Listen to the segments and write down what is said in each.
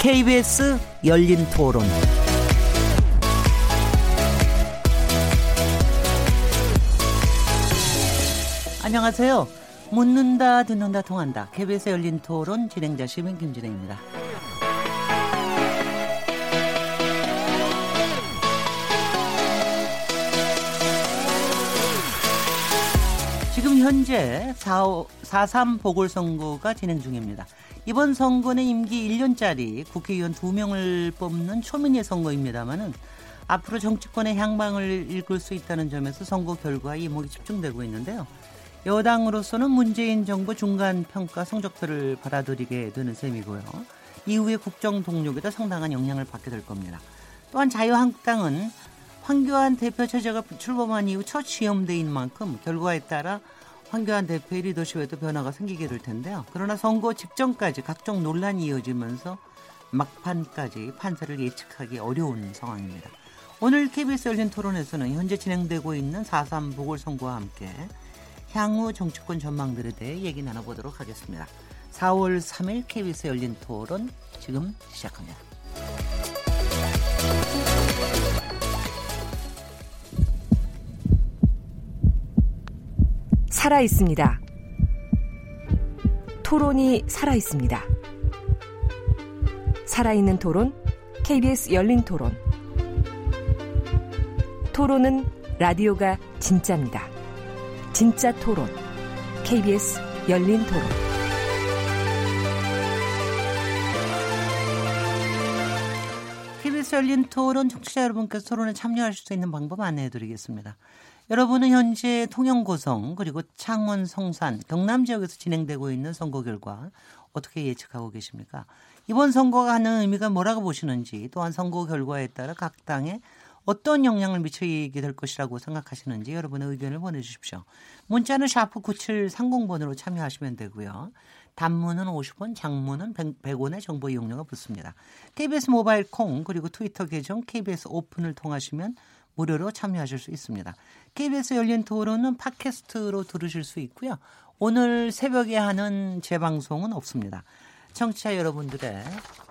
KBS 열린토론 안녕하세요. 묻는다, 듣는다, 통한다. KBS 열린토론 진행자 시민 김진애입니다. 지금 현재 4.3 보궐선거가 진행 중입니다. 이번 선거는 임기 1년짜리 국회의원 2명을 뽑는 초미의 선거입니다만은 앞으로 정치권의 향방을 읽을 수 있다는 점에서 선거 결과에 이목이 집중되고 있는데요. 여당으로서는 문재인 정부 중간평가 성적표를 받아들이게 되는 셈이고요. 이후에 국정 동력에도 상당한 영향을 받게 될 겁니다. 또한 자유한국당은 황교안 대표 체제가 출범한 이후 첫 시험대인 만큼 결과에 따라 황교안 대표의 리더십에도 변화가 생기게 될 텐데요. 그러나 선거 직전까지 각종 논란이 이어지면서 막판까지 판세를 예측하기 어려운 상황입니다. 오늘 KBS 열린 토론에서는 현재 진행되고 있는 4.3 보궐선거와 함께 향후 정치권 전망들에 대해 얘기 나눠보도록 하겠습니다. 4월 3일 KBS 열린 토론 지금 시작합니다. 살아있습니다. 토론이 살아있습니다. 살아있는 토론, KBS 열린 토론. 토론은 라디오가 진짜입니다. 진짜 토론, KBS 열린 토론. KBS 열린 토론 청취자 여러분께서 토론에 참여하실 수 있는 방법 안내해드리겠습니다. 여러분은 현재 통영고성 그리고 창원 성산 경남 지역에서 진행되고 있는 선거 결과 어떻게 예측하고 계십니까? 이번 선거가 하는 의미가 뭐라고 보시는지 또한 선거 결과에 따라 각 당에 어떤 영향을 미치게 될 것이라고 생각하시는지 여러분의 의견을 보내주십시오. 문자는 샤프 9730번으로 참여하시면 되고요. 단문은 50원, 장문은 100원의 정보 이용료가 붙습니다. KBS 모바일 콩 그리고 트위터 계정 KBS 오픈을 통하시면 무료로 참여하실 수 있습니다. KBS 열린 토론은 팟캐스트로 들으실 수 있고요. 오늘 새벽에 하는 재방송은 없습니다. 청취자 여러분들의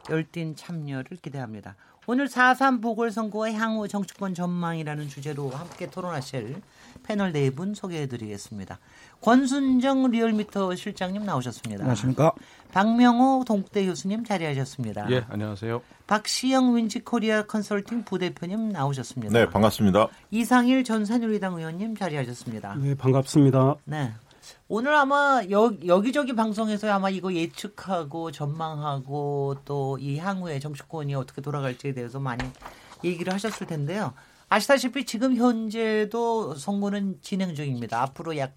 열띤 참여를 기대합니다. 오늘 4.3 보궐선거와 향후 정치권 전망이라는 주제로 함께 토론하실 패널 네 분 소개해드리겠습니다. 권순정 리얼미터 실장님 나오셨습니다. 안녕하십니까. 박명호 동국대 교수님 자리하셨습니다. 예, 안녕하세요. 박시영 윈지코리아 컨설팅 부대표님 나오셨습니다. 네, 반갑습니다. 이상일 전 새누리당 의원님 자리하셨습니다. 네, 반갑습니다. 네. 오늘 아마 여기저기 방송에서 아마 이거 예측하고 전망하고 또 이 향후에 정치권이 어떻게 돌아갈지에 대해서 많이 얘기를 하셨을 텐데요. 아시다시피 지금 현재도 선거는 진행 중입니다. 앞으로 약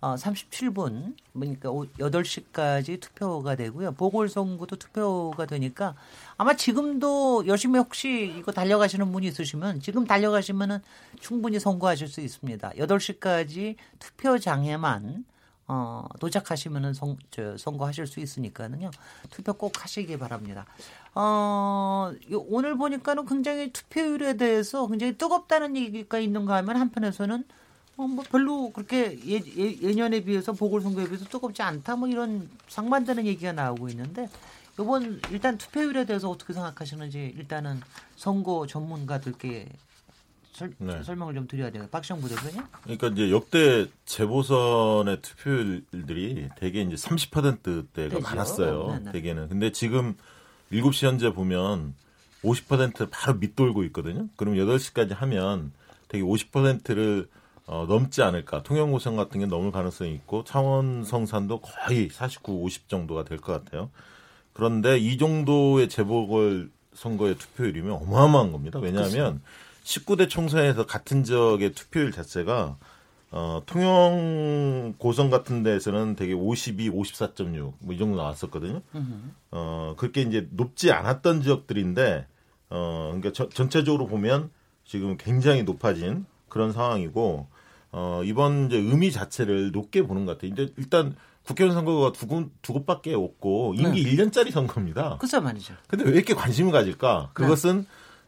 37분, 그러니까 8시까지 투표가 되고요. 보궐선거도 투표가 되니까 아마 지금도 열심히 혹시 이거 달려가시는 분이 있으시면 지금 달려가시면은 충분히 선거하실 수 있습니다. 8시까지 투표장에만 도착하시면은 선거하실 수 있으니까는요. 투표 꼭 하시기 바랍니다. 오늘 보니까는 굉장히 투표율에 대해서 굉장히 뜨겁다는 얘기가 있는가 하면 한편에서는 뭐 별로 그렇게 예년에 비해서 보궐선거에 비해서 뜨겁지 않다 뭐 이런 상반되는 얘기가 나오고 있는데 이번 일단 투표율에 대해서 어떻게 생각하시는지 일단은 선거 전문가들께 설명을 좀 드려야 돼요. 박시영 부대표님. 그러니까 이제 역대 재보선의 투표율들이 대개 이제 30%대가 되죠? 많았어요. 네네. 대개는. 근데 지금 7시 현재 보면 50% 바로 밑돌고 있거든요. 그럼 8시까지 하면 되게 50%를 넘지 않을까. 통영고성 같은 게 넘을 가능성이 있고 창원 성산도 거의 49, 50 정도가 될 것 같아요. 그런데 이 정도의 재보궐선거의 투표율이면 어마어마한 겁니다. 왜냐하면 19대 총선에서 같은 지역의 투표율 자체가 통영고성 같은 데에서는 되게 52, 54.6 뭐 이 정도 나왔었거든요. 그렇게 이제 높지 않았던 지역들인데 그러니까 전체적으로 보면 지금 굉장히 높아진 그런 상황이고 이번 이제 의미 자체를 높게 보는 것 같아요. 근데 일단 국회의원 선거가 두 곳밖에 없고 임기 1년짜리 선거입니다. 그쵸 말이죠. 근데 왜 이렇게 관심을 가질까? 그것은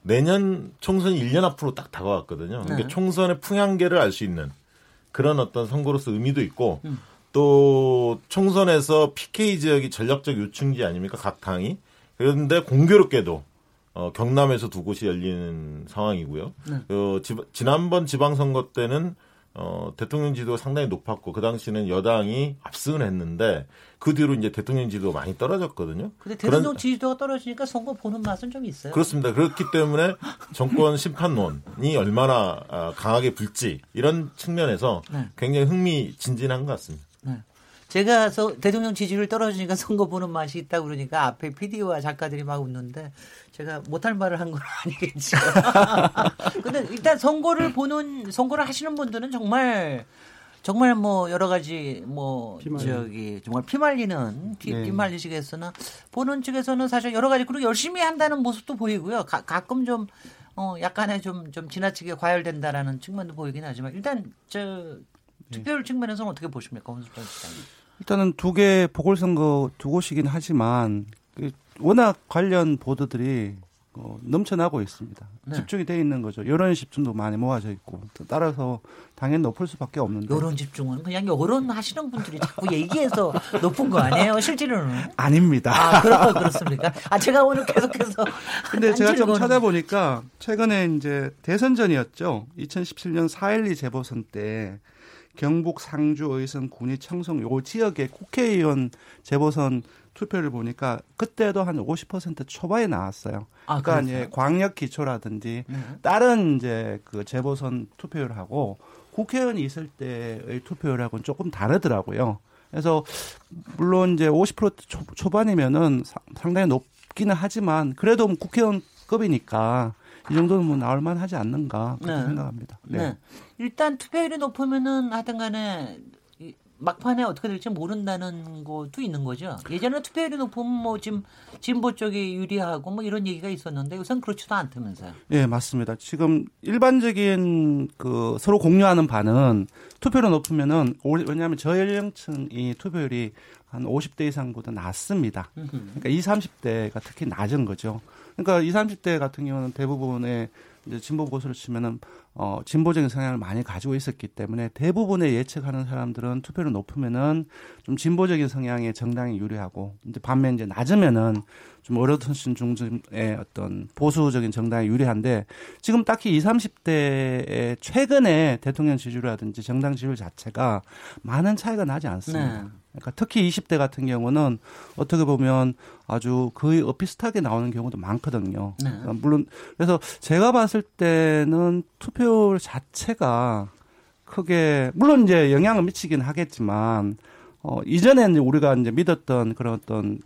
내년 총선이 1년 앞으로 딱 다가왔거든요. 그러니까 총선의 풍향계를 알 수 있는 그런 어떤 선거로서 의미도 있고 또 총선에서 PK 지역이 전략적 요충지 아닙니까? 각 당이. 그런데 공교롭게도 경남에서 두 곳이 열리는 상황이고요. 네. 지난번 지방선거 때는 대통령 지지도가 상당히 높았고 그 당시는 여당이 압승을 했는데 그 뒤로 이제 대통령 지지도가 많이 떨어졌거든요. 근데 대통령 지지도가 떨어지니까 선거 보는 맛은 좀 있어요. 그렇습니다. 그렇기 때문에 정권 심판론이 얼마나 강하게 불지 이런 측면에서 네. 굉장히 흥미진진한 것 같습니다. 네. 제가 대통령 지지율 떨어지니까 선거 보는 맛이 있다 그러니까 앞에 PD와 작가들이 막 웃는데 제가 못할 말을 한 건 아니겠죠. 근데 일단 선거를 하시는 분들은 정말 뭐 여러 가지 뭐 정말 피말리는 피말리시겠으나 보는 측에서는 사실 여러 가지 그리고 열심히 한다는 모습도 보이고요. 가끔 좀 약간의 좀 지나치게 과열된다라는 측면도 보이긴 하지만 일단 특별 측면에서는 어떻게 보십니까, 홍수철 시장님? 일단은 두 개 보궐선거 두 곳이긴 하지만 워낙 관련 보도들이 넘쳐나고 있습니다. 네. 집중이 되어 있는 거죠. 여론 집중도 많이 모아져 있고 따라서 당연히 높을 수밖에 없는데 여론 집중은 그냥 여론 하시는 분들이 자꾸 얘기해서 높은 거 아니에요? 실제로는? 아닙니다. 아, 그렇습니까? 아, 제가 오늘 계속해서 근데 제가 좀 찾아보니까 최근에 이제 대선전이었죠. 2017년 4.12 재보선 때 경북, 상주, 의성, 군위, 청송 요 지역의 국회의원 재보선 투표를 보니까 그때도 한 50% 초반에 나왔어요. 아, 그러니까 이제 광역 기초라든지 다른 이제 그 재보선 투표율하고 국회의원이 있을 때의 투표율하고는 조금 다르더라고요. 그래서 물론 이제 50% 초반이면은 상당히 높기는 하지만 그래도 국회의원급이니까. 이 정도는 뭐 나올만 하지 않는가 그렇게 생각합니다. 네. 네. 일단 투표율이 높으면은 하여튼간에 막판에 어떻게 될지 모른다는 것도 있는 거죠. 예전에 투표율이 높으면 뭐 지금 진보 쪽이 유리하고 뭐 이런 얘기가 있었는데 요새는 그렇지도 않다면서요. 네, 맞습니다. 지금 일반적인 그 서로 공유하는 바는 투표율이 높으면은 왜냐하면 저 연령층이 투표율이 한 50대 이상보다 낮습니다. 그러니까 20, 30대가 특히 낮은 거죠. 그러니까 20, 30대 같은 경우는 대부분의 이제 진보 보수를 치면은 진보적인 성향을 많이 가지고 있었기 때문에 대부분의 예측하는 사람들은 투표율이 높으면은 좀 진보적인 성향의 정당이 유리하고 이제 반면 이제 낮으면은 좀 어려서신 중심의 어떤 보수적인 정당이 유리한데 지금 딱히 20, 30대의 최근에 대통령 지지율이라든지 정당 지지율 자체가 많은 차이가 나지 않습니다. 네. 그러니까 특히 20대 같은 경우는 어떻게 보면 아주 거의 비슷하게 나오는 경우도 많거든요. 네. 물론 그래서 제가 봤을 때는 투표율 자체가 크게 물론 이제 영향을 미치긴 하겠지만 이전에는 우리가 이제 믿었던 그런 어떤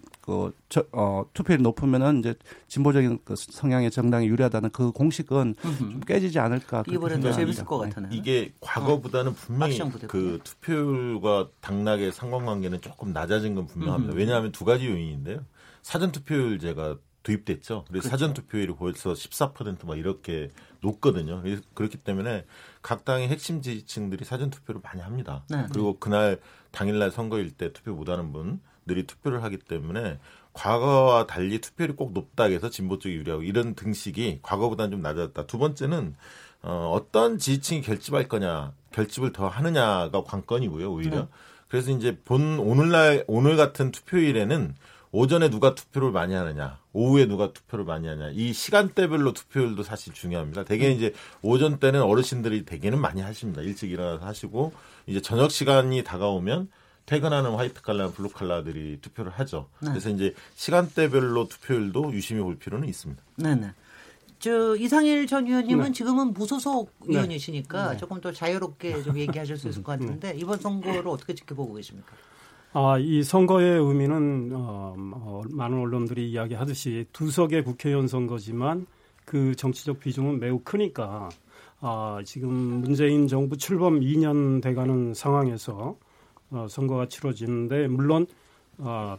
투표율이 높으면은 이제 진보적인 그 성향의 정당이 유리하다는 그 공식은 좀 깨지지 않을까. 이번에도 재밌을 것 같아요. 이게 과거보다는 분명히 그 투표율과 당락의 상관관계는 조금 낮아진 건 분명합니다. 왜냐하면 두 가지 요인인데요. 사전 투표율제가 도입됐죠. 그래서 사전 투표율이 벌써 14% 막 이렇게 높거든요. 그렇기 때문에 각 당의 핵심 지지층들이 사전 투표를 많이 합니다. 네. 그리고 그날 당일날 선거일 때 투표 못하는 분들이 투표를 하기 때문에 과거와 달리 투표율이 꼭 높다 해서 진보 쪽이 유리하고 이런 등식이 과거보다는 좀 낮았다. 두 번째는 어떤 지지층이 결집할 거냐, 결집을 더 하느냐가 관건이고요. 오히려 그래서 이제 오늘 같은 투표일에는 오전에 누가 투표를 많이 하느냐, 오후에 누가 투표를 많이 하냐, 이 시간대별로 투표율도 사실 중요합니다. 대개 이제 오전 때는 어르신들이 대개는 많이 하십니다. 일찍 일어나서 하시고 이제 저녁 시간이 다가오면 퇴근하는 화이트 칼라, 블루 칼라들이 투표를 하죠. 네. 그래서 이제 시간대별로 투표율도 유심히 볼 필요는 있습니다. 네네. 이상일 전 의원님은 지금은 무소속 의원이시니까 조금 더 자유롭게 좀 얘기하실 수 있을 것 같은데 이번 선거를 어떻게 지켜보고 계십니까? 아, 이 선거의 의미는 많은 언론들이 이야기하듯이 두석의 국회의원 선거지만 그 정치적 비중은 매우 크니까 지금 문재인 정부 출범 2년 돼가는 상황에서 선거가 치러지는데 물론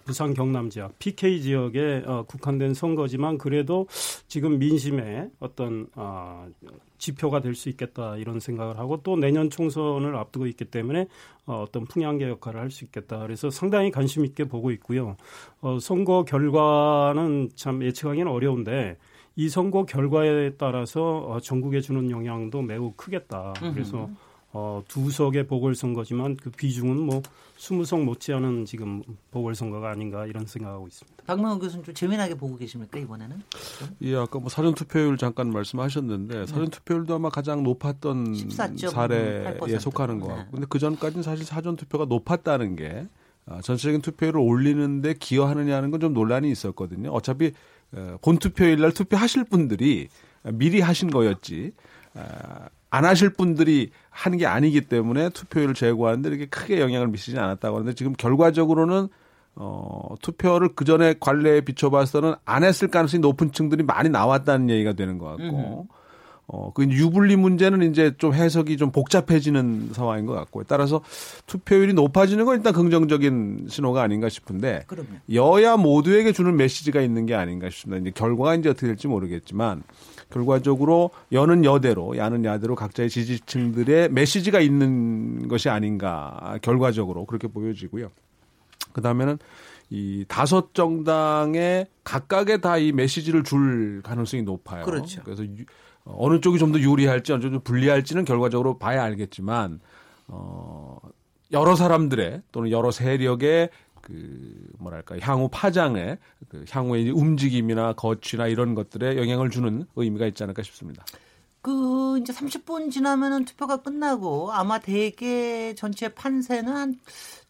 부산 경남 지역 PK 지역에 국한된 선거지만 그래도 지금 민심의 어떤 지표가 될 수 있겠다 이런 생각을 하고 또 내년 총선을 앞두고 있기 때문에 어떤 풍향계 역할을 할 수 있겠다. 그래서 상당히 관심 있게 보고 있고요. 선거 결과는 참 예측하기는 어려운데 이 선거 결과에 따라서 전국에 주는 영향도 매우 크겠다. 그래서 두 석의 보궐선거지만 그 비중은 뭐 20석 못지않은 지금 보궐선거가 아닌가 이런 생각하고 있습니다. 박명호 교수님 좀 재미나게 보고 계십니까 이번에는? 예, 아까 뭐 사전투표율 잠깐 말씀하셨는데 사전투표율도 아마 가장 높았던 14.8% 사례에 속하는 것 같고, 근데 그 전까지는 사실 사전투표가 높았다는 게 전체적인 투표율을 올리는데 기여하느냐는 건 좀 논란이 있었거든요. 어차피 본투표일 날 투표하실 분들이 미리 하신 거였지 안 하실 분들이 하는 게 아니기 때문에 투표율을 제고하는데 이렇게 크게 영향을 미치지 않았다고 하는데, 지금 결과적으로는 투표를 그전에 관례에 비춰봐서는 안 했을 가능성이 높은 층들이 많이 나왔다는 얘기가 되는 것 같고, 그 유불리 문제는 이제 좀 해석이 좀 복잡해지는 상황인 것 같고, 따라서 투표율이 높아지는 건 일단 긍정적인 신호가 아닌가 싶은데, 그럼요. 여야 모두에게 주는 메시지가 있는 게 아닌가 싶습니다. 이제 결과가 이제 어떻게 될지 모르겠지만, 결과적으로 여는 여대로 야는 야대로 각자의 지지층들의 메시지가 있는 것이 아닌가, 결과적으로 그렇게 보여지고요. 그다음에는 이 다섯 정당의 각각의 다 이 메시지를 줄 가능성이 높아요. 그렇죠. 그래서 어느 쪽이 좀 더 유리할지 어느 쪽이 좀 불리할지는 결과적으로 봐야 알겠지만 여러 사람들의 또는 여러 세력의 그 뭐랄까 향후 파장에 그 향후의 움직임이나 거취나 이런 것들에 영향을 주는 의미가 있지 않을까 싶습니다. 그 이제 30분 지나면은 투표가 끝나고 아마 대개 전체 판세는 한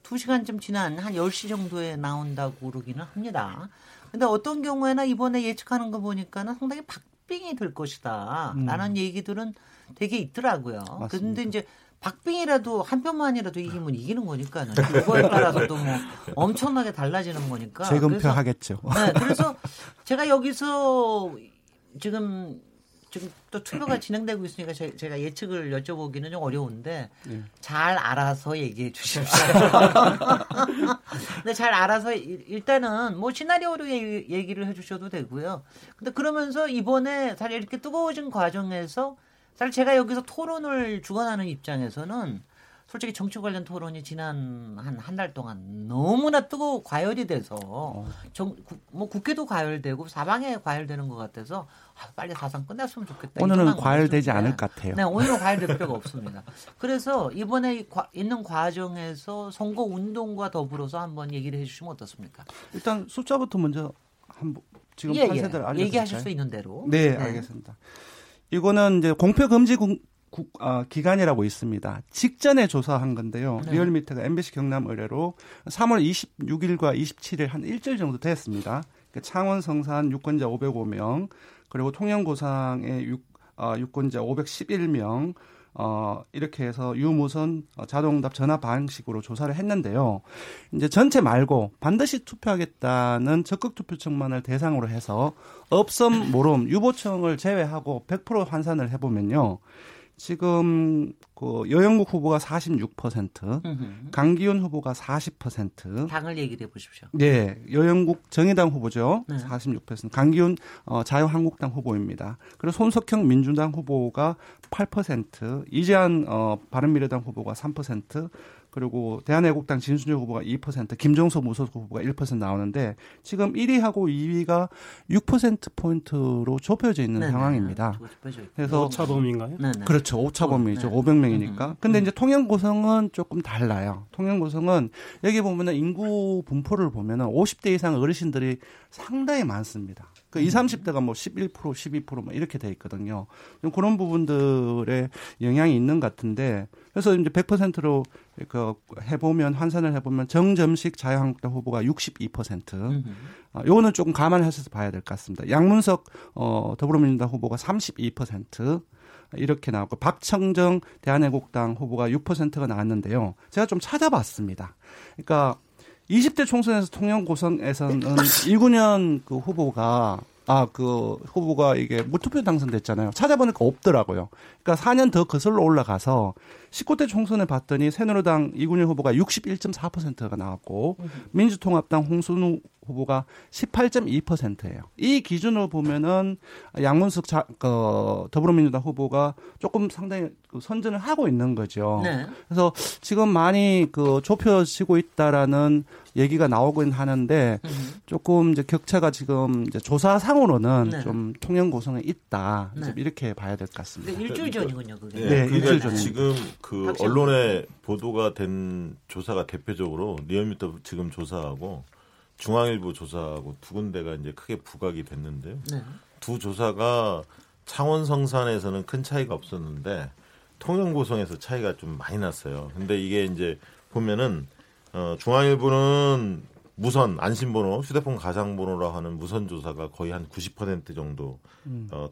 2시간쯤 지난 한 10시 정도에 나온다고 그러기는 합니다. 근데 어떤 경우에나 이번에 예측하는 거 보니까는 상당히 박빙이 될 것이다 라는 얘기들은 되게 있더라고요. 그런데 이제 박빙이라도 한 편만이라도 이기면 이기는 거니까 그거에 따라서도 뭐 엄청나게 달라지는 거니까 재검표 하겠죠. 네, 그래서 제가 여기서 지금 또 투표가 진행되고 있으니까 제가 예측을 여쭤보기는 좀 어려운데 잘 알아서 얘기해 주십시오. 근데 잘 알아서 일단은 뭐 시나리오로 얘기를 해주셔도 되고요. 근데 그러면서 이번에 사실 이렇게 뜨거워진 과정에서 사실 제가 여기서 토론을 주관하는 입장에서는 솔직히 정치 관련 토론이 지난 한 달 동안 너무나 뜨거워 과열이 돼서 뭐 국회도 과열되고 사방에 과열되는 것 같아서 빨리 사상 끝났으면 좋겠다. 오늘은 과열되지 않을 것 같아요. 네, 오늘은 과열될 필요가 없습니다. 그래서 이번에 있는 과정에서 선거 운동과 더불어서 한번 얘기를 해주시면 어떻습니까? 일단 숫자부터 먼저 한번 지금 판세들 알려주실까요? 얘기하실 수 있는 대로. 네, 알겠습니다. 이거는 이제 공표금지 기간이라고 있습니다. 직전에 조사한 건데요. 네. 리얼미터가 MBC 경남 의뢰로 3월 26일과 27일 한 일주일 정도 됐습니다. 그러니까 창원 성산 유권자 505명, 그리고 통영고상의 유권자 511명, 이렇게 해서 유무선 자동응답 전화 방식으로 조사를 했는데요. 이제 전체 말고 반드시 투표하겠다는 적극 투표층만을 대상으로 해서 업선 모름 유보층을 제외하고 100% 환산을 해보면요. 지금 그 여영국 후보가 46%, 강기훈 후보가 40%. 당을 얘기를 해보십시오. 네, 여영국 정의당 후보죠. 네. 46%. 강기훈 자유한국당 후보입니다. 그리고 손석형 민주당 후보가 8%, 이재한 바른미래당 후보가 3%, 그리고 대한애국당 진순영 후보가 2%, 김종서 무소속 후보가 1% 나오는데 지금 1위하고 2위가 6%포인트로 좁혀져 있는 네네. 상황입니다. 그래서 오차범위인가요? 네네. 그렇죠. 오차범위죠. 네. 500명이니까. 근데 이제 통영고성은 조금 달라요. 통영고성은 여기 보면은 인구 분포를 보면은 50대 이상 어르신들이 상당히 많습니다. 그 20, 30대가 뭐 11%, 12% 뭐 이렇게 돼 있거든요. 그런 부분들에 영향이 있는 것 같은데, 그래서 이제 100%로 그 해보면, 환산을 해보면 정점식 자유한국당 후보가 62%. 요거는 조금 감안하셔서 봐야 될 것 같습니다. 양문석 더불어민주당 후보가 32%. 이렇게 나왔고, 박청정 대한애국당 후보가 6%가 나왔는데요. 제가 좀 찾아봤습니다. 그러니까 20대 총선에서 통영고성에서는 19년 그 후보가 이게 무투표 당선됐잖아요. 찾아보니까 없더라고요. 그러니까 4년 더 거슬러 올라가서 19대 총선에 봤더니 새누리당 이근희 후보가 61.4%가 나왔고 민주통합당 홍순우 후보가 18.2%예요. 이 기준으로 보면은 양문석 더불어민주당 후보가 조금 상당히 선전을 하고 있는 거죠. 네. 그래서 지금 많이 그 좁혀지고 있다라는 얘기가 나오긴 하는데 조금 이제 격차가 지금 이제 조사상으로는 네. 좀 통영 고성에 있다. 네. 이렇게 봐야 될 것 같습니다. 일주일 전이군요, 그게. 네, 일주일 전. 지금 그 언론에 보도가 된 조사가 대표적으로 리얼미터 지금 조사하고 중앙일보 조사하고 두 군데가 이제 크게 부각이 됐는데요. 네. 두 조사가 창원 성산에서는 큰 차이가 없었는데 통영 고성에서 차이가 좀 많이 났어요. 근데 이게 이제 보면은 중앙일보는 무선 안심번호, 휴대폰 가상번호라 하는 무선 조사가 거의 한 90% 정도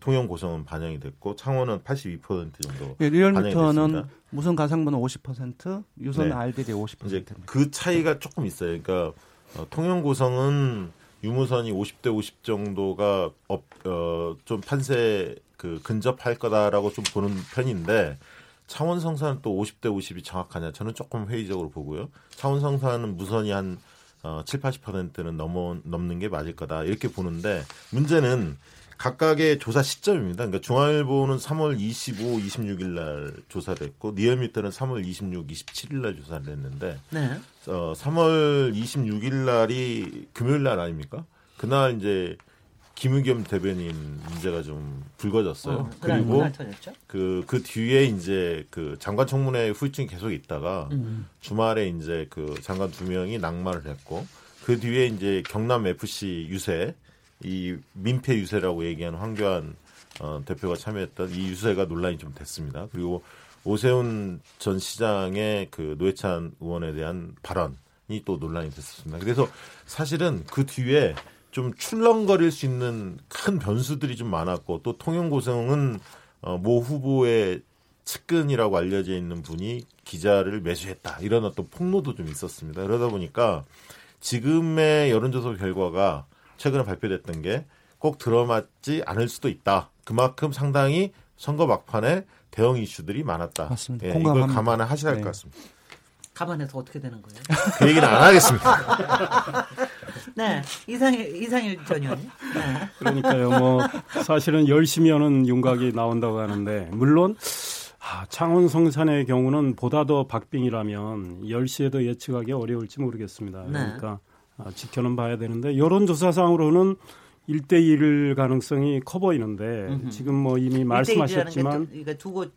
통영 고성은 반영이 됐고 창원은 82% 정도. 예, 리얼미터는 무선 가상번호 50%, 유선 RDD 50%입니다. 그 차이가 조금 있어요. 그러니까 통영 고성은 유무선이 50대 50 정도가 좀 판세 그 근접할 거다라고 좀 보는 편인데. 창원 성산은 또 50대 50이 정확하냐? 저는 조금 회의적으로 보고요. 창원 성산은 무선이 한 7, 80%는 넘는 게 맞을 거다. 이렇게 보는데 문제는 각각의 조사 시점입니다. 그러니까 중앙일보는 3월 25, 26일 날 조사됐고 리얼미터는 3월 26, 27일 날 조사를 했는데 3월 26일 날이 금요일 날 아닙니까? 그날 이제 김의겸 대변인 문제가 좀 불거졌어요. 그리고 그 뒤에 이제 그 장관 청문회 후유증이 계속 있다가 주말에 이제 그 장관 두 명이 낙마를 했고 그 뒤에 이제 경남 FC 유세 이 민폐 유세라고 얘기한 황교안 대표가 참여했던 이 유세가 논란이 좀 됐습니다. 그리고 오세훈 전 시장의 그 노회찬 의원에 대한 발언이 또 논란이 됐습니다. 그래서 사실은 그 뒤에 좀 출렁거릴 수 있는 큰 변수들이 좀 많았고 또 통영고성은 모 후보의 측근이라고 알려져 있는 분이 기자를 매수했다. 이런 어떤 폭로도 좀 있었습니다. 그러다 보니까 지금의 여론조사 결과가 최근에 발표됐던 게 꼭 들어맞지 않을 수도 있다. 그만큼 상당히 선거 막판에 대형 이슈들이 많았다. 맞습니다. 예, 이걸 감안하셔야 할 것 같습니다. 감안해서 어떻게 되는 거예요? 그 얘기는 안 하겠습니다. 네, 이상일 전 의원님. 네. 그러니까요. 사실은 열심히 하는 윤곽이 나온다고 하는데 물론 창원 성산의 경우는 보다 더 박빙이라면 10시에도 예측하기 어려울지 모르겠습니다. 네. 그러니까 지켜는 봐야 되는데 여론조사상으로는 1대1 가능성이 커 보이는데 지금 이미 말씀하셨지만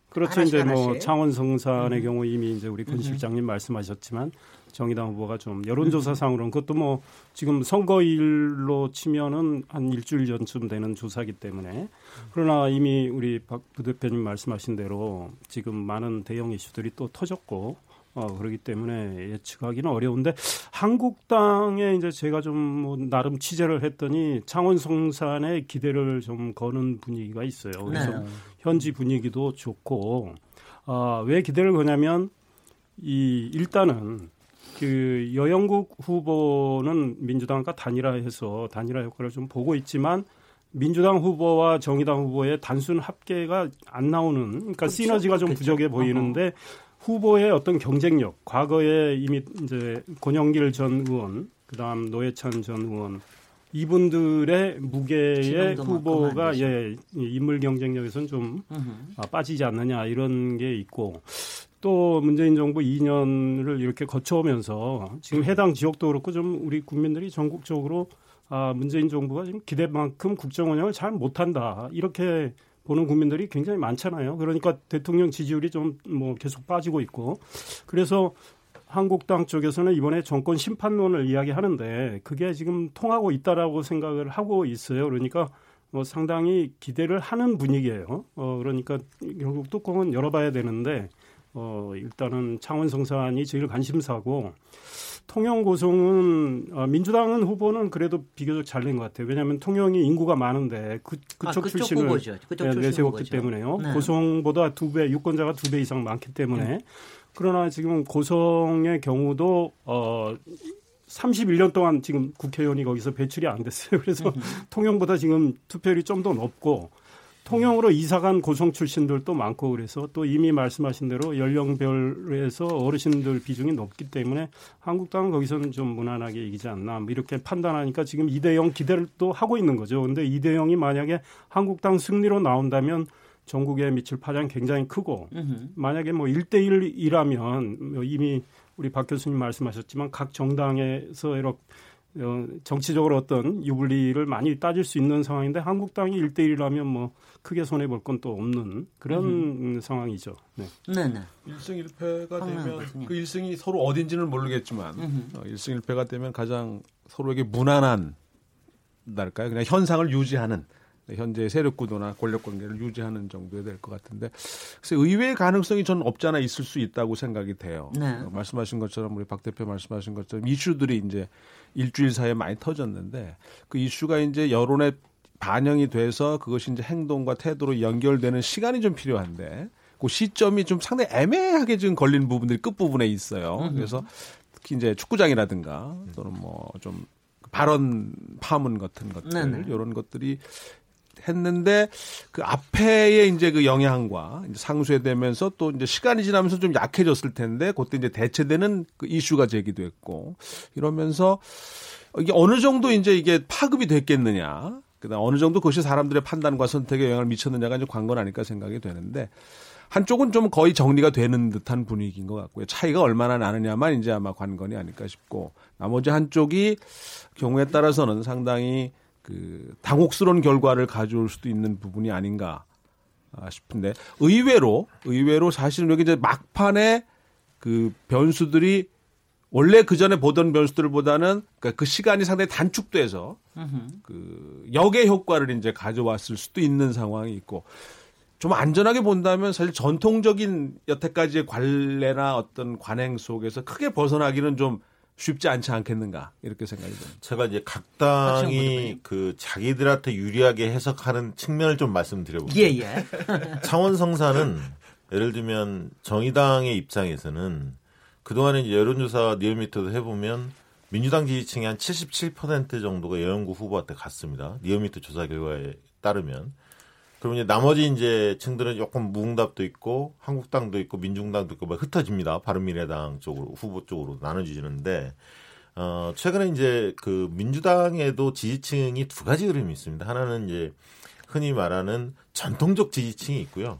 그렇죠. 이제 창원 성산의 경우 이미 이제 우리 권 실장님 말씀하셨지만 정의당 후보가 좀 여론조사상으로는 그것도 지금 선거일로 치면은 한 일주일 전쯤 되는 조사기 때문에 그러나 이미 우리 박 부대표님 말씀하신 대로 지금 많은 대형 이슈들이 또 터졌고 그렇기 때문에 예측하기는 어려운데 한국당에 이제 제가 좀 나름 취재를 했더니 창원 성산에 기대를 좀 거는 분위기가 있어요. 그래서 현지 분위기도 좋고 왜 기대를 거냐면 일단은 그 여영국 후보는 민주당 아까 단일화해서 단일화 효과를 좀 보고 있지만 민주당 후보와 정의당 후보의 단순 합계가 안 나오는 그러니까 그렇죠. 시너지가 좀 부족해 보이는데 후보의 어떤 경쟁력 과거에 이미 이제 권영길 전 의원 그다음 노회찬 전 의원 이분들의 무게의 후보가 인물 경쟁력에서는 좀 빠지지 않느냐 이런 게 있고 또 문재인 정부 2년을 이렇게 거쳐오면서 지금 해당 지역도 그렇고 좀 우리 국민들이 전국적으로 문재인 정부가 지금 기대만큼 국정 운영을 잘 못한다 이렇게 보는 국민들이 굉장히 많잖아요. 그러니까 대통령 지지율이 좀 계속 빠지고 있고 그래서 한국당 쪽에서는 이번에 정권 심판론을 이야기하는데 그게 지금 통하고 있다라고 생각을 하고 있어요. 그러니까 상당히 기대를 하는 분위기예요. 그러니까 결국 뚜껑은 열어봐야 되는데. 일단은 창원 성산이 제일 관심사고 통영 고성은 민주당은 후보는 그래도 비교적 잘 낸 것 같아요. 왜냐하면 통영이 인구가 많은데 그쪽 출신을 내세웠기 때문에요. 네. 고성보다 2배 유권자가 2배 이상 많기 때문에 그러나 지금 고성의 경우도 31년 동안 지금 국회의원이 거기서 배출이 안 됐어요. 그래서 통영보다 지금 투표율이 좀 더 높고 통영으로 이사간 고성 출신들도 많고 그래서 또 이미 말씀하신 대로 연령별에서 어르신들 비중이 높기 때문에 한국당은 거기서는 좀 무난하게 이기지 않나 이렇게 판단하니까 지금 2대0 기대를 또 하고 있는 거죠. 그런데 2대0이 만약에 한국당 승리로 나온다면 전국에 미칠 파장이 굉장히 크고 만약에 1대1이라면 이미 우리 박 교수님 말씀하셨지만 각 정당에서 이렇게 정치적으로 어떤 유불리를 많이 따질 수 있는 상황인데 한국당이 1대1이라면 뭐 크게 손해볼 건 또 없는 그런 상황이죠. 네. 네네. 1승 1패가 되면 그 1승이 서로 어딘지는 모르겠지만 1승 1패가 되면 가장 서로에게 무난한 날까요? 그냥 현상을 유지하는 현재의 세력 구도나 권력 관계를 유지하는 정도에 될 것 같은데 그래서 의외의 가능성이 저는 없지 않아 있을 수 있다고 생각이 돼요. 네. 말씀하신 것처럼 우리 박 대표 말씀하신 것처럼 이슈들이 이제 일주일 사이에 많이 터졌는데 그 이슈가 이제 여론에 반영이 돼서 그것이 이제 행동과 태도로 연결되는 시간이 좀 필요한데 그 시점이 좀 상당히 애매하게 지금 걸리는 부분들이 끝부분에 있어요. 그래서 특히 이제 축구장이라든가 또는 뭐 좀 발언 파문 같은 것들 네네. 이런 것들이 했는데 그 앞에의 이제 그 영향과 이제 상쇄되면서 또 이제 시간이 지나면서 좀 약해졌을 텐데 그때 이제 대체되는 그 이슈가 제기됐고 이러면서 이게 어느 정도 이제 이게 파급이 됐겠느냐 그다음 어느 정도 그것이 사람들의 판단과 선택에 영향을 미쳤느냐가 이제 관건 아닐까 생각이 되는데 한쪽은 좀 거의 정리가 되는 듯한 분위기인 것 같고요. 차이가 얼마나 나느냐만 이제 아마 관건이 아닐까 싶고 나머지 한쪽이 경우에 따라서는 상당히 그 당혹스러운 결과를 가져올 수도 있는 부분이 아닌가 싶은데 의외로 사실은 여기 이제 막판에 그 변수들이 원래 그 전에 보던 변수들보다는 그 시간이 상당히 단축돼서 그 역의 효과를 이제 가져왔을 수도 있는 상황이 있고 좀 안전하게 본다면 사실 전통적인 여태까지의 관례나 어떤 관행 속에서 크게 벗어나기는 좀 쉽지 않지 않겠는가 이렇게 생각이 듭니다. 제가 이제 각 당이 그 자기들한테 유리하게 해석하는 측면을 좀 말씀드려볼게요. 예예. 창원 성사는 예를 들면 정의당의 입장에서는 그동안에 이제 여론조사 리얼미터도 해보면 민주당 지지층의 한 77% 정도가 여영구 후보한테 갔습니다. 리얼미터 조사 결과에 따르면. 그럼 이제 나머지 이제 층들은 조금 무응답도 있고 한국당도 있고 민중당도 있고 막 흩어집니다. 바른미래당 쪽으로 후보 쪽으로 나눠지는데 최근에 이제 그 민주당에도 지지층이 두 가지 흐름이 있습니다. 하나는 이제 흔히 말하는 전통적 지지층이 있고요.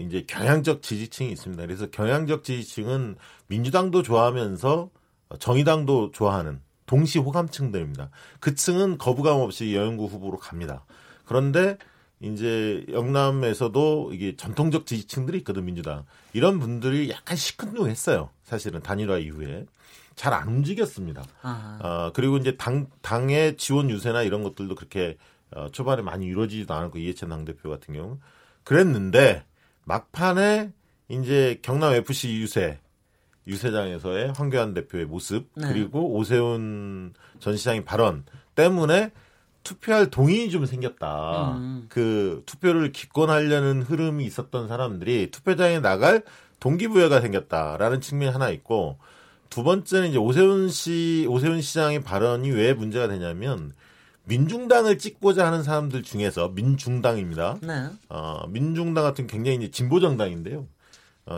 이제 경향적 지지층이 있습니다. 그래서 경향적 지지층은 민주당도 좋아하면서 정의당도 좋아하는 동시 호감층들입니다. 그 층은 거부감 없이 여영구 후보로 갑니다. 그런데 이제 영남에서도 이게 전통적 지지층들이 있거든 민주당 이런 분들이 약간 시큰둥했어요 사실은 단일화 이후에 잘 안 움직였습니다. 그리고 이제 당의 지원 유세나 이런 것들도 그렇게 초반에 많이 이루어지지도 않았고 이해찬 당대표 같은 경우 그랬는데 막판에 이제 경남 FC 유세장에서의 황교안 대표의 모습 네. 그리고 오세훈 전 시장의 발언 때문에. 투표할 동인이 좀 생겼다. 그 투표를 기권하려는 흐름이 있었던 사람들이 투표장에 나갈 동기부여가 생겼다라는 측면이 하나 있고 두 번째는 이제 오세훈 시장의 발언이 왜 문제가 되냐면 민중당을 찍고자 하는 사람들 중에서 민중당입니다. 네. 민중당 같은 굉장히 이제 진보 정당인데요.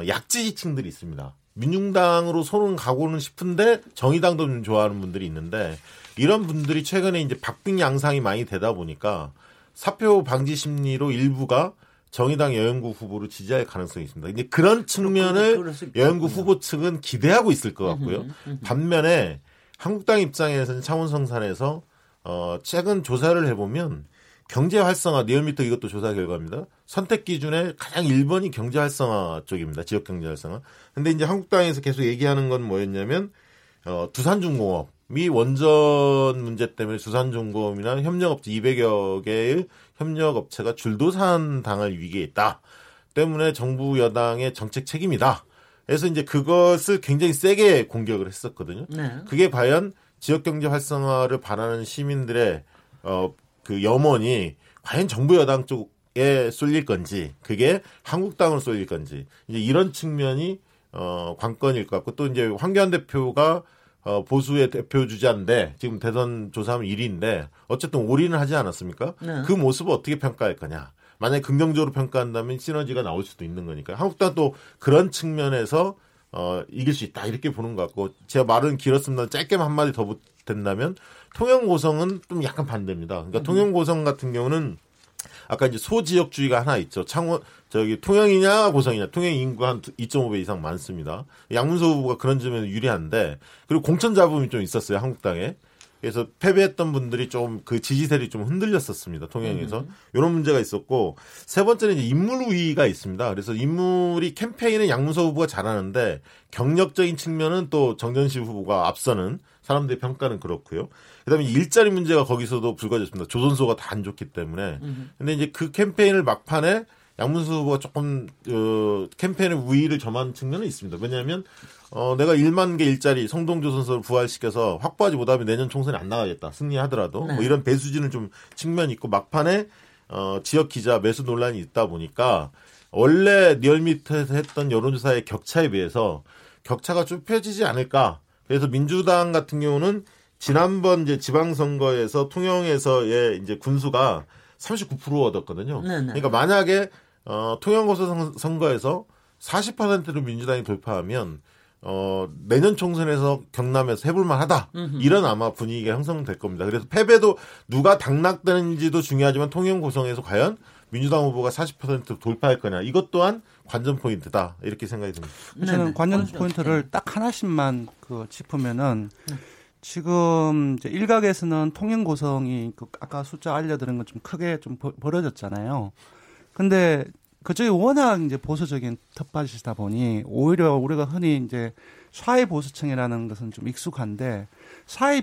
약지지층들이 있습니다. 민중당으로 손은 가고는 싶은데 정의당도 좀 좋아하는 분들이 있는데 이런 분들이 최근에 이제 박빙 양상이 많이 되다 보니까 사표 방지 심리로 일부가 정의당 여영구 후보를 지지할 가능성이 있습니다. 이제 그런 측면을 여영구 후보 측은 기대하고 있을 것 같고요. 반면에 한국당 입장에서는 창원성산에서 최근 조사를 해보면 경제 활성화, 리얼미터 이것도 조사 결과입니다. 선택 기준에 가장 1번이 경제 활성화 쪽입니다. 지역 경제 활성화. 근데 이제 한국당에서 계속 얘기하는 건 뭐였냐면, 두산중공업이 원전 문제 때문에 두산중공업이나 협력업체 200여 개의 협력업체가 줄도산 당할 위기에 있다. 때문에 정부 여당의 정책 책임이다. 그래서 이제 그것을 굉장히 세게 공격을 했었거든요. 네. 그게 과연 지역 경제 활성화를 바라는 시민들의, 그 염원이 과연 정부 여당 쪽에 쏠릴 건지 그게 한국당으로 쏠릴 건지 이제 이런 측면이 관건일 것 같고 또 이제 황교안 대표가 보수의 대표 주자인데 지금 대선 조사하면 1위인데 어쨌든 올인을 하지 않았습니까? 네. 그 모습을 어떻게 평가할 거냐? 만약에 긍정적으로 평가한다면 시너지가 나올 수도 있는 거니까 한국당도 그런 측면에서 이길 수 있다 이렇게 보는 것 같고 제가 말은 길었습니다. 짧게만 한마디 더 된다면 통영고성은 좀 약간 반대입니다. 그러니까 통영고성 같은 경우는 아까 이제 소지역주의가 하나 있죠. 창원 저기 통영이냐 고성이냐 통영 인구 한 2.5배 이상 많습니다. 양문서 후보가 그런 점에서 유리한데 그리고 공천 잡음이 좀 있었어요 한국당에. 그래서 패배했던 분들이 좀 그 지지세를 좀 흔들렸었습니다. 통영에서. 이런 문제가 있었고, 세 번째는 이제 인물 우위가 있습니다. 그래서 인물이 캠페인은 양문서 후보가 잘하는데 경력적인 측면은 또 정전시 후보가 앞서는 사람들의 평가는 그렇고요. 그다음에 일자리 문제가 거기서도 불거졌습니다. 조선소가 다 안 좋기 때문에. 근데 이제 그 캠페인을 막판에 양문수 후보가 조금 캠페인의 우위를 점한 측면은 있습니다. 왜냐하면 내가 1만 개 일자리 성동조선소를 부활시켜서 확보하지 못하면 내년 총선에 안 나가겠다. 승리하더라도. 네. 뭐 이런 배수진은 좀 측면이 있고 막판에 지역 기자 매수 논란이 있다 보니까 원래 리얼미터에서 했던 여론조사의 격차에 비해서 격차가 좁혀지지 않을까. 그래서 민주당 같은 경우는 지난번 이제 지방선거에서 통영에서의 이제 군수가 39% 얻었거든요. 네네. 그러니까 만약에 통영고서 선거에서 40%로 민주당이 돌파하면 내년 총선에서 경남에서 해볼만하다. 이런 아마 분위기가 형성될 겁니다. 그래서 패배도 누가 당락되는지도 중요하지만 통영고성에서 과연 민주당 후보가 40% 돌파할 거냐. 이것 또한 관전 포인트다. 이렇게 생각이 듭니다. 저는 관전 포인트를 딱 하나씩만 짚으면은 지금 이제 일각에서는 통영고성이 아까 숫자 알려드린 건 좀 크게 좀 벌어졌잖아요. 근데 그쪽이 워낙 이제 보수적인 텃밭이다 보니 오히려 우리가 흔히 이제 사회 보수층이라는 것은 좀 익숙한데 사회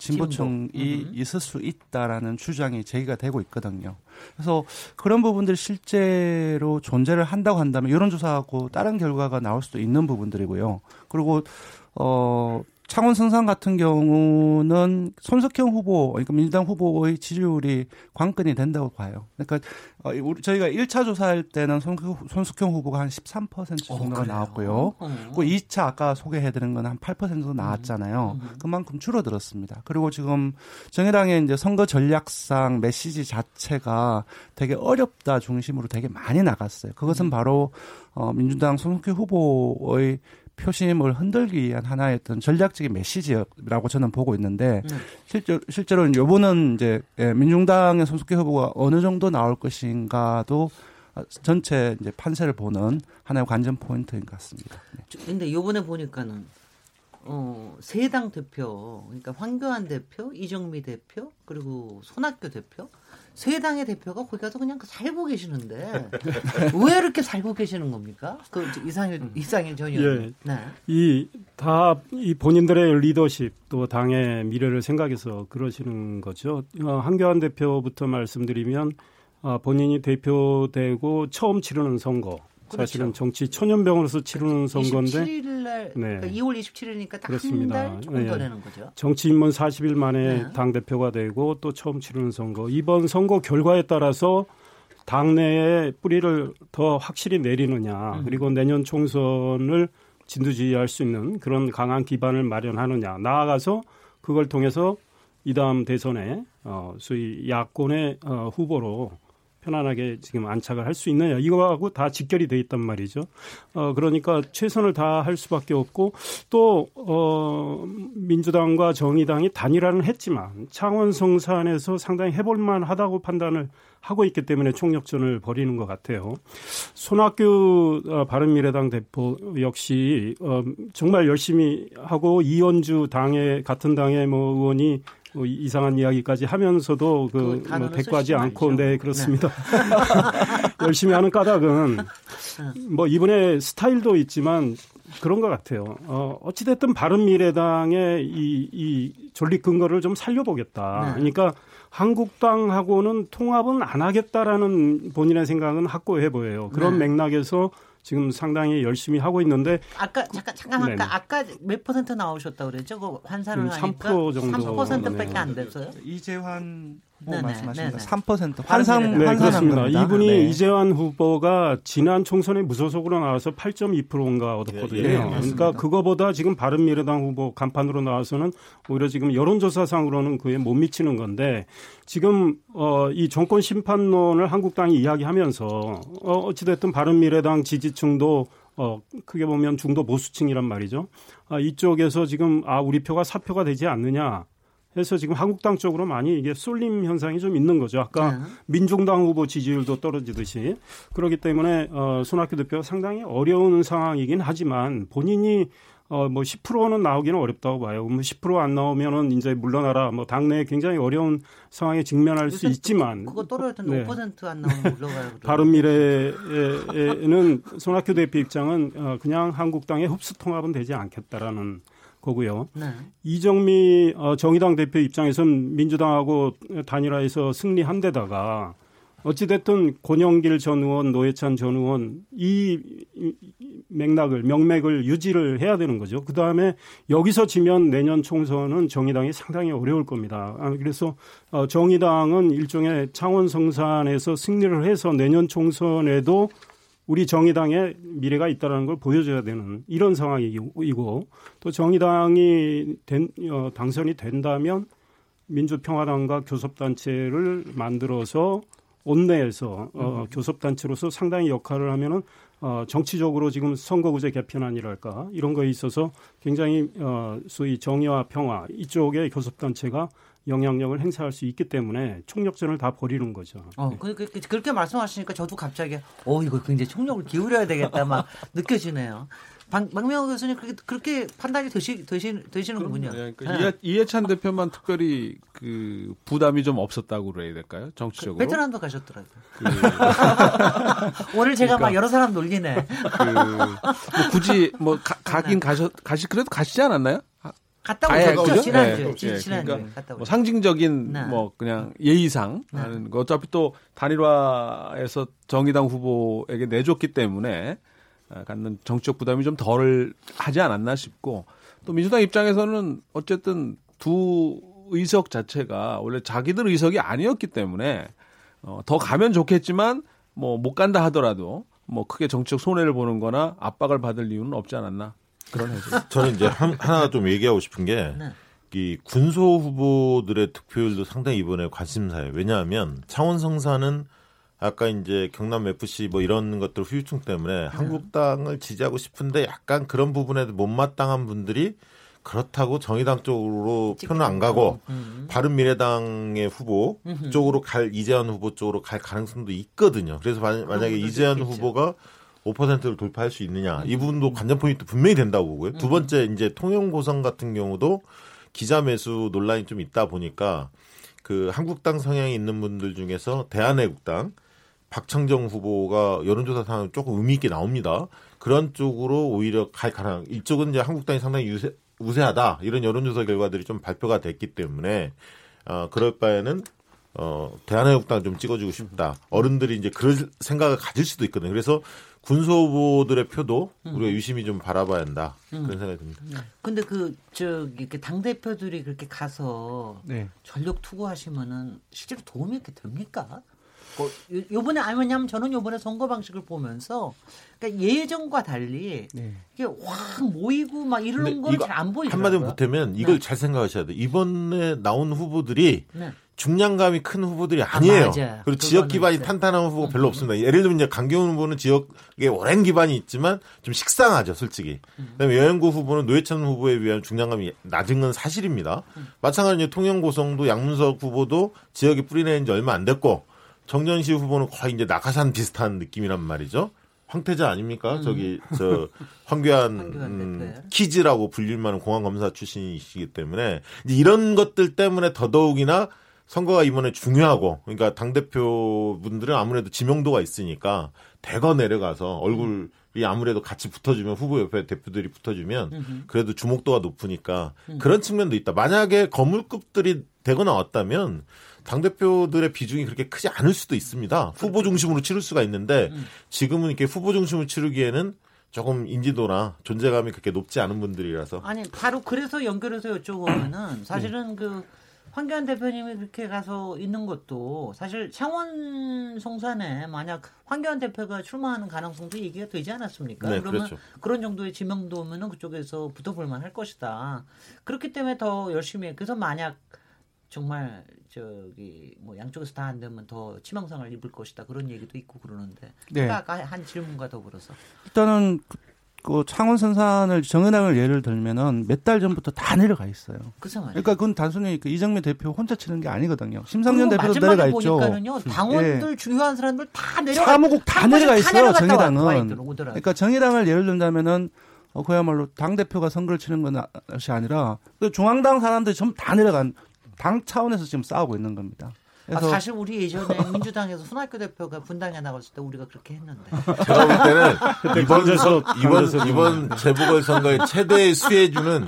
진보층이 있을 수 있다라는 주장이 제기가 되고 있거든요. 그래서 그런 부분들이 실제로 존재를 한다고 한다면 여론조사하고 다른 결과가 나올 수도 있는 부분들이고요. 그리고 창원 성산 같은 경우는 손석형 후보, 그러니까 민주당 후보의 지지율이 관건이 된다고 봐요. 그러니까 저희가 1차 조사할 때는 손석형 후보가 한 13% 정도가 나왔고요. 그리고 2차 아까 소개해드린 건 한 8% 정도 나왔잖아요. 그만큼 줄어들었습니다. 그리고 지금 정의당의 이제 선거 전략상 메시지 자체가 되게 어렵다 중심으로 되게 많이 나갔어요. 그것은 바로 민주당 손석형 후보의 표심을 흔들기 위한 하나의 어떤 전략적인 메시지라고 저는 보고 있는데 실제로는 요번은 이제 민중당의 손석희 후보가 어느 정도 나올 것인가도 전체 이제 판세를 보는 하나의 관전 포인트인 것 같습니다. 그런데 네. 요번에 보니까는 세 당 대표, 그러니까 황교안 대표, 이정미 대표, 그리고 손학규 대표 세 당의 대표가 거기 가서 그냥 살고 계시는데 왜 이렇게 살고 계시는 겁니까? 그 이상일 전 의원. 예. 네. 이 본인들의 리더십 또 당의 미래를 생각해서 그러시는 거죠. 황교안 대표부터 말씀드리면 본인이 대표되고 처음 치르는 선거. 그렇죠. 사실은 정치 초년병으로서 치르는 선거인데 27일날, 네. 그러니까 2월 27일이니까 딱 한 달 조금 더 되는 거죠. 정치 입문 40일 만에 네. 당대표가 되고 또 처음 치르는 선거. 이번 선거 결과에 따라서 당내의 뿌리를 더 확실히 내리느냐 그리고 내년 총선을 진두지휘할 수 있는 그런 강한 기반을 마련하느냐. 나아가서 그걸 통해서 이 다음 대선에 소위 야권의 후보로 편안하게 지금 안착을 할 수 있느냐. 이거하고 다 직결이 돼 있단 말이죠. 그러니까 최선을 다할 수밖에 없고 또 민주당과 정의당이 단일화는 했지만 창원 성산에서 상당히 해볼만 하다고 판단을 하고 있기 때문에 총력전을 벌이는 것 같아요. 손학규 바른미래당 대표 역시 정말 열심히 하고 이현주 당의 같은 당의 뭐 의원이 이상한 이야기까지 하면서도 대꾸하지 않고 네 그렇습니다. 네. 열심히 하는 까닭은 뭐 이분의 스타일도 있지만 그런 것 같아요. 어찌됐든 바른미래당의 이 존립 근거를 좀 살려보겠다. 네. 그러니까 한국당하고는 통합은 안 하겠다라는 본인의 생각은 확고해 보여요. 그런 네. 맥락에서 지금 상당히 열심히 하고 있는데 아까 아까 몇 퍼센트 나오셨다고 그랬죠? 그 환산을 하니까 3% 정도 3%밖에 안 됐어요. 이재환 후보 말씀하십니다. 3% 환산한 겁니다. 이분이 네. 이재환 후보가 지난 총선에 무소속으로 나와서 8.2%인가 얻었거든요. 예, 그러니까 그거보다 지금 바른미래당 후보 간판으로 나와서는 오히려 지금 여론조사상으로는 그에 못 미치는 건데 지금 이 정권 심판론을 한국당이 이야기하면서 어찌됐든 바른미래당 지지층도 크게 보면 중도 보수층이란 말이죠. 이쪽에서 지금 우리 표가 사표가 되지 않느냐. 해서 지금 한국당 쪽으로 많이 이게 쏠림 현상이 좀 있는 거죠. 아까 민중당 후보 지지율도 떨어지듯이. 그렇기 때문에 손학규 대표가 상당히 어려운 상황이긴 하지만 본인이 뭐 10%는 나오기는 어렵다고 봐요. 뭐 10% 안 나오면은 이제 물러나라. 뭐 당내에 굉장히 어려운 상황에 직면할 수 있지만 그거 떨어졌던 5% 안 나오면 물러가요. 바른미래에는 손학규 대표 입장은 그냥 한국당의 흡수 통합은 되지 않겠다라는 거고요. 네. 이정미 정의당 대표 입장에서는 민주당하고 단일화해서 승리한 데다가 어찌됐든 권영길 전 의원, 노회찬 전 의원 이 맥락을, 명맥을 유지를 해야 되는 거죠. 그다음에 여기서 지면 내년 총선은 정의당이 상당히 어려울 겁니다. 그래서 정의당은 일종의 창원성산에서 승리를 해서 내년 총선에도 우리 정의당의 미래가 있다는 걸 보여줘야 되는 이런 상황이고 또 정의당이 당선이 된다면 민주평화당과 교섭단체를 만들어서 원내에서 교섭단체로서 상당히 역할을 하면은 정치적으로 지금 선거구제 개편안이랄까 이런 거에 있어서 굉장히 소위 정의와 평화 이쪽에 교섭단체가 영향력을 행사할 수 있기 때문에 총력전을 다 벌이는 거죠. 그렇게 말씀하시니까 저도 갑자기 이거 굉장히 총력을 기울여야 되겠다 막 느껴지네요. 박명호 교수님 그렇게 판단이 되시는군요. 네, 이해찬 대표만 특별히 그 부담이 좀 없었다고 그래야 될까요? 정치적으로. 베트남도 가셨더라고요. 오늘 제가 그러니까, 막 여러 사람 놀리네. 굳이 뭐 가긴 그래도 가시지 않았나요? 갔다 오셨죠? 지난주에 갔다 오셨죠. 상징적인 뭐 그냥 예의상 하는 거. 어차피 또 단일화에서 정의당 후보에게 내줬기 때문에 갖는 정치적 부담이 좀 덜 하지 않았나 싶고 또 민주당 입장에서는 어쨌든 두 의석 자체가 원래 자기들 의석이 아니었기 때문에 더 가면 좋겠지만 뭐 못 간다 하더라도 뭐 크게 정치적 손해를 보는 거나 압박을 받을 이유는 없지 않았나 그런 해석. 저는 이제 하나 좀 얘기하고 싶은 게 이 군소 후보들의 득표율도 상당히 이번에 관심사예요. 왜냐하면 창원성사는 아까 이제 경남 FC 뭐 이런 것들 후유증 때문에 한국당을 지지하고 싶은데 약간 그런 부분에도 못마땅한 분들이 그렇다고 정의당 쪽으로 표는 안 가고 바른미래당의 후보 쪽으로 갈 이재현 후보 쪽으로 갈 가능성도 있거든요. 그래서 만약에 이재현 후보가 5%를 돌파할 수 있느냐 이 부분도 관전 포인트 분명히 된다고 보고요. 두 번째 이제 통영 고성 같은 경우도 기자 매수 논란이 좀 있다 보니까 그 한국당 성향이 있는 분들 중에서 대한애국당 박창정 후보가 여론조사 상황이 조금 의미 있게 나옵니다. 그런 쪽으로 오히려 갈 가능. 이쪽은 이제 한국당이 상당히 우세하다 이런 여론조사 결과들이 좀 발표가 됐기 때문에 그럴 바에는 대한애국당 좀 찍어주고 싶다. 어른들이 이제 그런 생각을 가질 수도 있거든요. 그래서 군소 후보들의 표도 우리가 유심히 좀 바라봐야 한다 그런 생각이 듭니다. 그런데 당 대표들이 그렇게 가서 전력 투구하시면은 실제로 도움이 이렇게 됩니까? 요번에 왜냐하면 저는 요번에 선거 방식을 보면서 그러니까 예전과 달리 이게 확 모이고 막 이러는 건 잘 안 보이더라고요. 한마디로 보태면 이걸 잘 생각하셔야 돼요. 이번에 나온 후보들이 중량감이 큰 후보들이 아니에요. 그리고 지역 기반이 탄탄한 후보가 별로 없습니다. 예를 들면 이제 강경훈 후보는 지역에 오랜 기반이 있지만 좀 식상하죠, 솔직히. 그다음에 여영구 후보는 노회찬 후보에 비하면 중량감이 낮은 건 사실입니다. 마찬가지로 통영고성도 양문석 후보도 지역이 뿌리내린 지 얼마 안 됐고 정전시 후보는 거의 이제 낙하산 비슷한 느낌이란 말이죠. 황태자 아닙니까? 저기 저 황교안 키즈라고 불릴만한 공안검사 출신이시기 때문에 이제 이런 것들 때문에 더더욱이나 선거가 이번에 중요하고 그러니까 당대표분들은 아무래도 지명도가 있으니까 대거 내려가서 얼굴이 아무래도 같이 붙어주면 후보 옆에 대표들이 붙어주면 그래도 주목도가 높으니까 그런 측면도 있다. 만약에 거물급들이 대거 나왔다면 당대표들의 비중이 그렇게 크지 않을 수도 있습니다. 후보 중심으로 치를 수가 있는데 지금은 이렇게 후보 중심으로 치르기에는 조금 인지도나 존재감이 그렇게 높지 않은 분들이라서. 아니 바로 그래서 연결해서 여쭤보면은 사실은 그 황교안 대표님이 그렇게 가서 있는 것도 사실 창원성산에 만약 황교안 대표가 출마하는 가능성도 얘기가 되지 않았습니까? 네, 그러면 그렇죠. 그런 정도의 지명도면은 그쪽에서 붙어볼만 할 것이다. 그렇기 때문에 더 열심히 그래서 만약 정말 저기 뭐 양쪽에서 다 안 되면 더 치명상을 입을 것이다 그런 얘기도 있고 그러는데 아까 한 질문과 더불어서 일단은 그 창원선산을 정의당을 예를 들면은 몇 달 전부터 다 내려가 있어요. 그러니까 그건 단순히 그 이정미 대표 혼자 치는 게 아니거든요. 심상정 대표도 내려가 있죠. 보니까는요, 당원들 중요한 사람들 다 내려가. 사무국 다 내려가 있어요. 정의당은. 그러니까 정의당을 예를 든다면은 그야말로 당대표가 선거를 치는 것이 아니라 중앙당 사람들이 전부 다 내려간 당 차원에서 지금 싸우고 있는 겁니다. 사실 우리 예전에 민주당에서 손학규 대표가 분당에 나갔을 때 우리가 그렇게 했는데. 제가 볼 때는 이번 재보궐선거의 최대의 수혜주는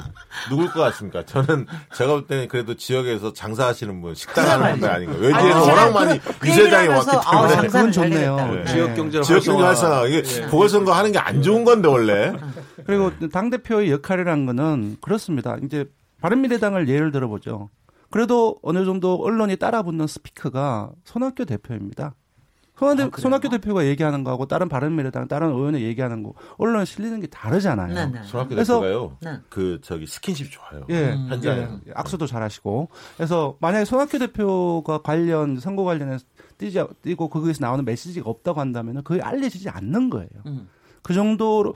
누굴 것 같습니까? 저는 제가 볼 때는 그래도 지역에서 장사하시는 분, 식당하는 분들 아닌가. 외지에서 워낙 많이 유세장이 왔기 때문에. 그건 좋네요. 네. 지역경제 활성화. 이게 네. 보궐선거 하는 게 안 좋은 건데 원래. 그리고 당대표의 역할이라는 거는 그렇습니다. 이제 바른미래당을 예를 들어보죠. 그래도 어느 정도 언론이 따라붙는 스피커가 손학규 대표입니다. 손학규 대표가 얘기하는 거하고 다른 바른미래당 다른 의원이 얘기하는 거 언론에 실리는 게 다르잖아요. 네. 손학규 대표가요. 네. 스킨십 좋아요. 예, 예. 악수도 잘하시고. 그래서 만약에 손학규 대표가 선거 관련해서 뛰고 거기에서 나오는 메시지가 없다고 한다면 거의 알려지지 않는 거예요. 그 정도로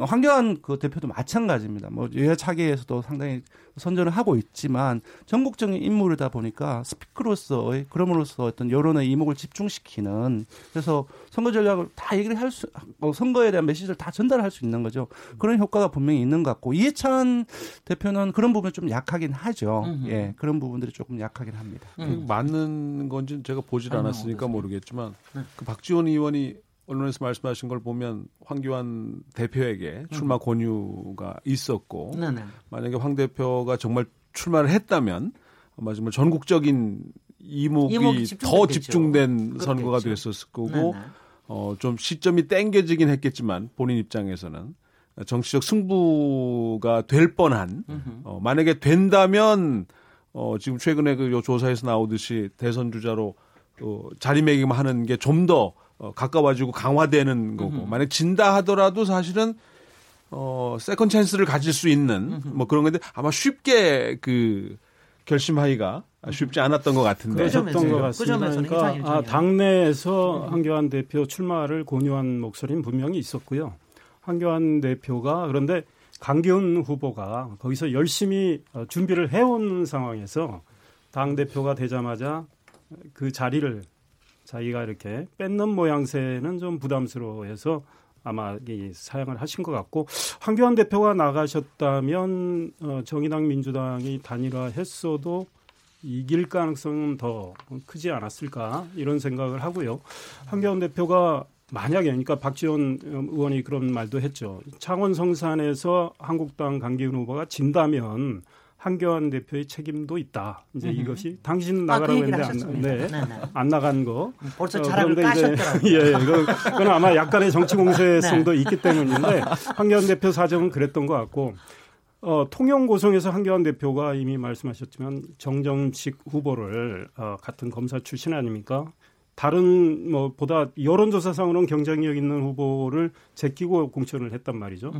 황교안 그 대표도 마찬가지입니다. 뭐 여야 차기에서도 상당히 선전을 하고 있지만 전국적인 인물이다 보니까 스피커로서의 그럼으로써 어떤 여론의 이목을 집중시키는 그래서 선거 전략을 다 얘기를 할 수 선거에 대한 메시지를 다 전달할 수 있는 거죠. 그런 효과가 분명히 있는 것 같고 이해찬 대표는 그런 부분이 좀 약하긴 하죠. 예, 그런 부분들이 조금 약하긴 합니다. 맞는 건지는 제가 보질 않았으니까 모르겠지만 그 박지원 의원이 언론에서 말씀하신 걸 보면 황교안 대표에게 출마 권유가 있었고 네네. 만약에 황 대표가 정말 출마를 했다면 아마 정말 전국적인 이목이 더 집중된 그렇겠죠. 선거가 됐었을 거고 좀 시점이 땡겨지긴 했겠지만 본인 입장에서는 정치적 승부가 될 뻔한 만약에 된다면 지금 최근에 그 조사에서 나오듯이 대선 주자로 자리매김하는 게 좀 더 가까워지고 강화되는 거고 만약 진다 하더라도 사실은 세컨 찬스를 가질 수 있는 뭐 그런 건데 아마 쉽게 그 결심하기가 쉽지 않았던 것 같은데 그랬던 것 같습니다. 그러니까 당내에서 황교안 대표 출마를 권유한 목소리는 분명히 있었고요. 황교안 대표가 그런데 강기훈 후보가 거기서 열심히 준비를 해온 상황에서 당 대표가 되자마자 그 자리를 자기가 이렇게 뺏는 모양새는 좀 부담스러워해서 아마 사양을 하신 것 같고 황교안 대표가 나가셨다면 정의당 민주당이 단일화했어도 이길 가능성은 더 크지 않았을까 이런 생각을 하고요. 황교안 대표가 만약에 그러니까 박지원 의원이 그런 말도 했죠. 창원 성산에서 한국당 강기훈 후보가 진다면 황교안 대표의 책임도 있다. 이제 이것이 당신 나가라고 했는데 안 나간 거. 벌써 자랑을 까셨더라고요. 예, 그건 아마 약간의 정치 공세성도 네. 있기 때문인데 황교안 대표 사정은 그랬던 것 같고 통영 고성에서 황교안 대표가 이미 말씀하셨지만 정정식 후보를 같은 검사 출신 아닙니까? 다른 뭐 보다 여론조사상으로는 경쟁력 있는 후보를 제끼고 공천을 했단 말이죠.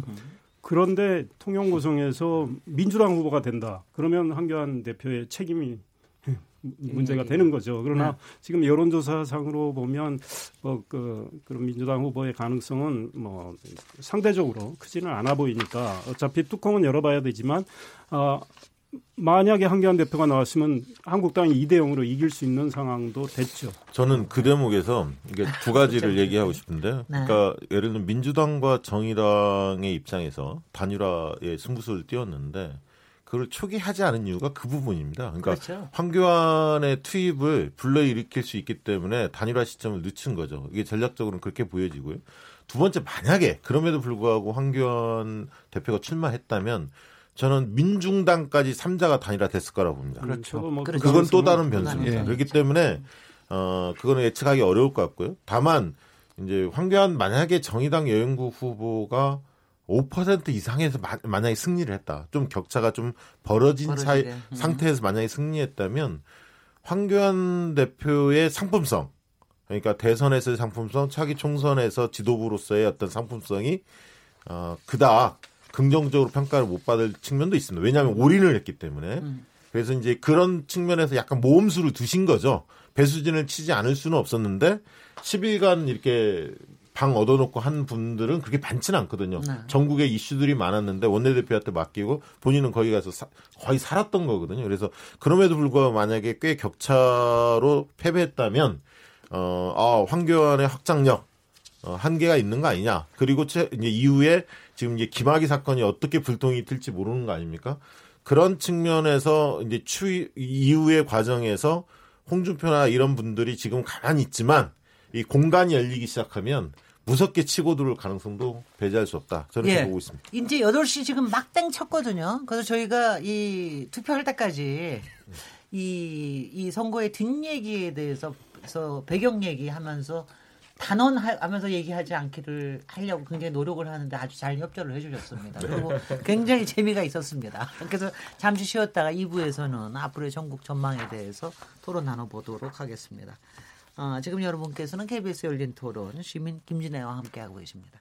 그런데 통영 고성에서 민주당 후보가 된다. 그러면 황교안 대표의 책임이 문제가 되는 거죠. 그러나 네. 지금 여론조사상으로 보면 그런 민주당 후보의 가능성은 뭐 상대적으로 크지는 않아 보이니까 어차피 뚜껑은 열어봐야 되지만 만약에 황교안 대표가 나왔으면 한국당이 2-0으로 이길 수 있는 상황도 됐죠. 저는 그 대목에서 이게 두 가지를 얘기하고 싶은데, 그러니까 예를 들면 민주당과 정의당의 입장에서 단일화의 승부수를 띄웠는데 그걸 초기하지 않은 이유가 그 부분입니다. 그러니까 그렇죠. 황교안의 투입을 불러일으킬 수 있기 때문에 단일화 시점을 늦춘 거죠. 이게 전략적으로는 그렇게 보여지고요. 두 번째, 만약에 그럼에도 불구하고 황교안 대표가 출마했다면 저는 민중당까지 3자가 단일화 됐을 거라고 봅니다. 그렇죠. 그건 또 다른 변수입니다. 예. 그렇기 때문에 그거는 예측하기 어려울 것 같고요. 다만 이제 황교안 만약에 정의당 여영국 후보가 5% 이상에서 만약에 승리를 했다. 좀 격차가 좀 벌어진 상태에서 만약에 승리했다면 황교안 대표의 상품성, 그러니까 대선에서의 상품성, 차기 총선에서 지도부로서의 어떤 상품성이 그닥 긍정적으로 평가를 못 받을 측면도 있습니다. 왜냐하면 올인을 했기 때문에. 그래서 이제 그런 측면에서 약간 모험수를 두신 거죠. 배수진을 치지 않을 수는 없었는데 10일간 이렇게 방 얻어놓고 한 분들은 그렇게 많지는 않거든요. 네. 전국에 이슈들이 많았는데 원내대표한테 맡기고 본인은 거기 가서 거의 살았던 거거든요. 그래서 그럼에도 불구하고 만약에 꽤 격차로 패배했다면 황교안의 확장력 한계가 있는 거 아니냐. 그리고 이제 이후에 지금 이제 김학의 사건이 어떻게 불똥이 튈지 모르는 거 아닙니까? 그런 측면에서 이제 추이 이후의 과정에서 홍준표나 이런 분들이 지금 가만히 있지만 이 공간이 열리기 시작하면 무섭게 치고 들어올 가능성도 배제할 수 없다. 저는 이렇게 보고 있습니다. 이제 8시 지금 막땡 쳤거든요. 그래서 저희가 이 투표할 때까지 이 선거의 뒷얘기에 대해서 배경 얘기하면서 단언하면서 얘기하지 않기를 하려고 굉장히 노력을 하는데 아주 잘 협조를 해주셨습니다. 그리고 굉장히 재미가 있었습니다. 그래서 잠시 쉬었다가 2부에서는 앞으로의 전국 전망에 대해서 토론 나눠보도록 하겠습니다. 지금 여러분께서는 KBS 열린토론 시민 김진애와 함께하고 계십니다.